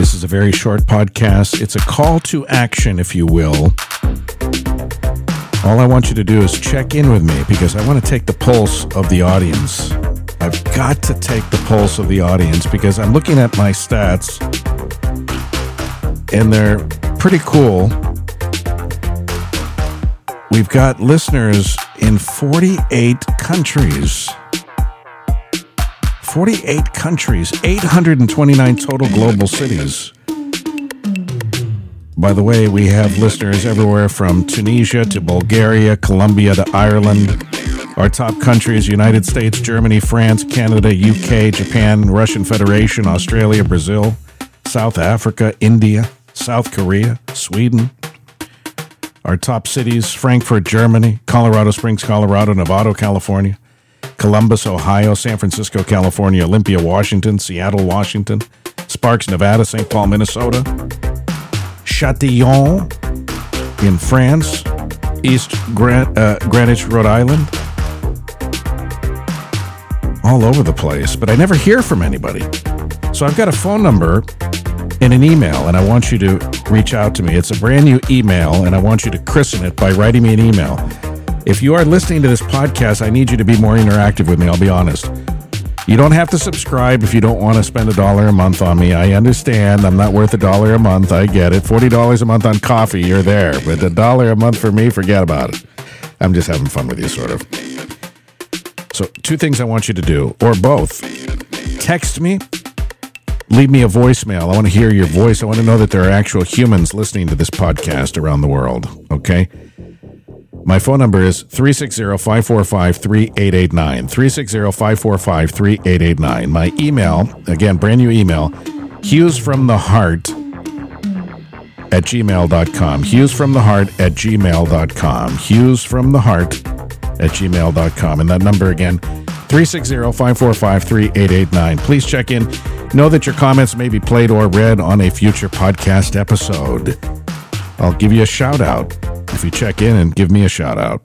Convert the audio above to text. This is a very short podcast. It's a call to action, if you will. All I want you to do is check in with me because I want to take the pulse of the audience. I've got to take the pulse of the audience because I'm looking at my stats and they're pretty cool. We've got listeners in 48 countries. 48 countries, 829 total global cities. By the way, we have listeners everywhere from Tunisia to Bulgaria, Colombia to Ireland. Our top countries, United States, Germany, France, Canada, UK, Japan, Russian Federation, Australia, Brazil, South Africa, India, South Korea, Sweden. Our top cities, Frankfurt, Germany, Colorado Springs, Colorado, Novato, California, Columbus, Ohio, San Francisco, California, Olympia, Washington, Seattle, Washington, Sparks, Nevada, St. Paul, Minnesota, Châtillon in France, East Greenwich, Rhode Island, all over the place, but I never hear from anybody. So I've got a phone number and an email, and I want you to reach out to me. It's a brand new email, and I want you to christen it by writing me an email. If you are listening to this podcast, I need you to be more interactive with me. I'll be honest. You don't have to subscribe if you don't want to spend $1 a month on me. I understand. I'm not worth $1 a month. I get it. $40 a month on coffee, you're there. But $1 a month for me, forget about it. I'm just having fun with you, sort of. So two things I want you to do, or both. Text me. Leave me a voicemail. I want to hear your voice. I want to know that there are actual humans listening to this podcast around the world, okay? My phone number is 360-545-3889, 360-545-3889. My email, again, brand new email, hughesfromtheheart@gmail.com, hughesfromtheheart@gmail.com, hughesfromtheheart@gmail.com. And that number again, 360-545-3889. Please check in. Know that your comments may be played or read on a future podcast episode. I'll give you a shout out if you check in and give me a shout out.